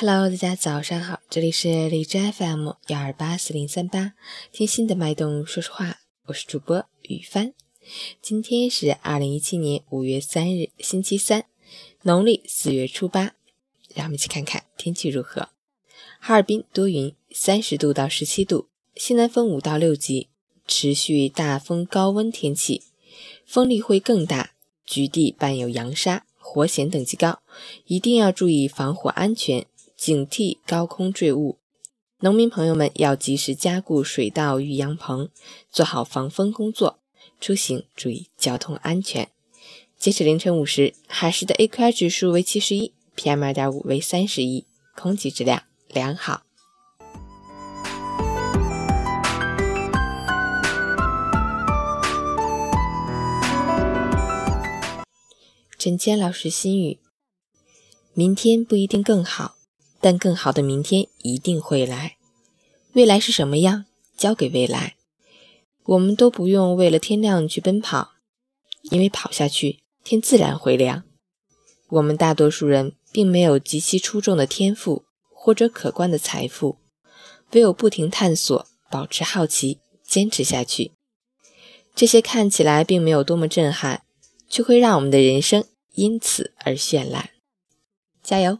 Hello， 大家早上好，这里是荔枝 FM1284038，贴心的脉动说说话，我是主播雨帆。今天是2017年5月3日星期三，农历4月初八，让我们一起看看天气如何。哈尔滨多云 ,30 度到17度，西南风5到6级，持续大风高温天气，风力会更大，局地伴有扬沙，火险等级高，一定要注意防火安全，警惕高空坠物。农民朋友们要及时加固水稻育阳棚，做好防风工作，出行注意交通安全。截止凌晨5时，海市的 AQI 指数为 71, PM2.5 为31, 空气质量良好。陈坚老师心语：明天不一定更好，但更好的明天一定会来。未来是什么样，交给未来。我们都不用为了天亮去奔跑，因为跑下去，天自然会亮。我们大多数人并没有极其出众的天赋或者可观的财富，唯有不停探索，保持好奇，坚持下去。这些看起来并没有多么震撼，却会让我们的人生因此而绚烂。加油！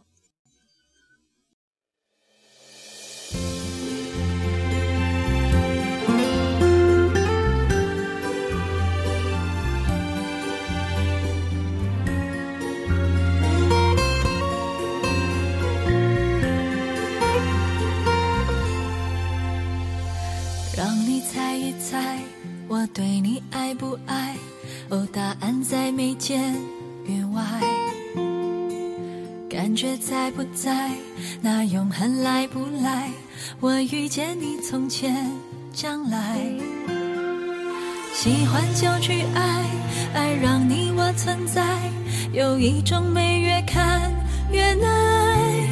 让你猜一猜，我对你爱不爱？哦，答案在眉间云外，感觉在不在？那永恒来不来？我遇见你，从前将来。喜欢就去爱，爱让你我存在，有一种美越看越爱，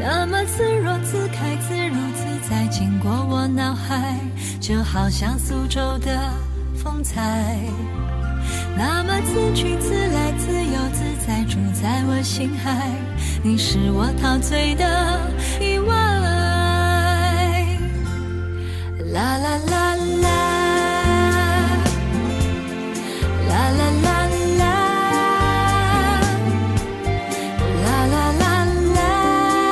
那么自若自开，自如自在，经过我脑海，就好像苏州的风采，那么自去自来，自由自在，住在我心海，你是我陶醉的意外。啦啦啦啦啦啦啦啦啦啦啦啦啦啦啦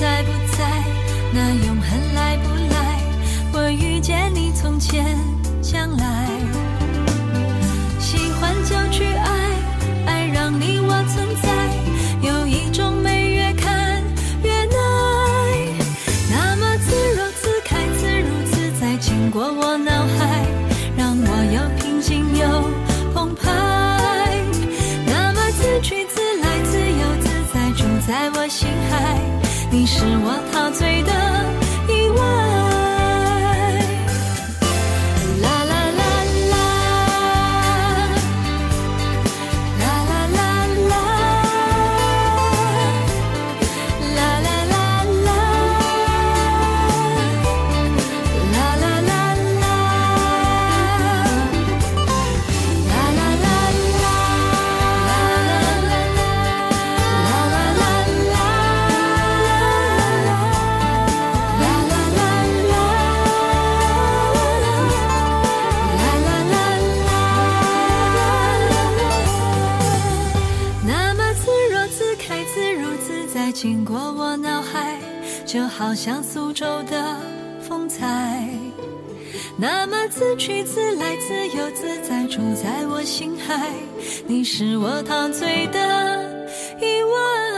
在不在？那永恒来不来？我遇见你，从前将来。喜欢就去爱，爱让你我存在，有一种美越看越爱，那么自若自开，自如自在，经过我脑海，让我又平静又澎湃，那么自去自来，自由自在，住在我心海，你是我陶醉的意外。经过我脑海，就好像苏州的风采，那么自去自来，自由自在，住在我心海，你是我陶醉的意外。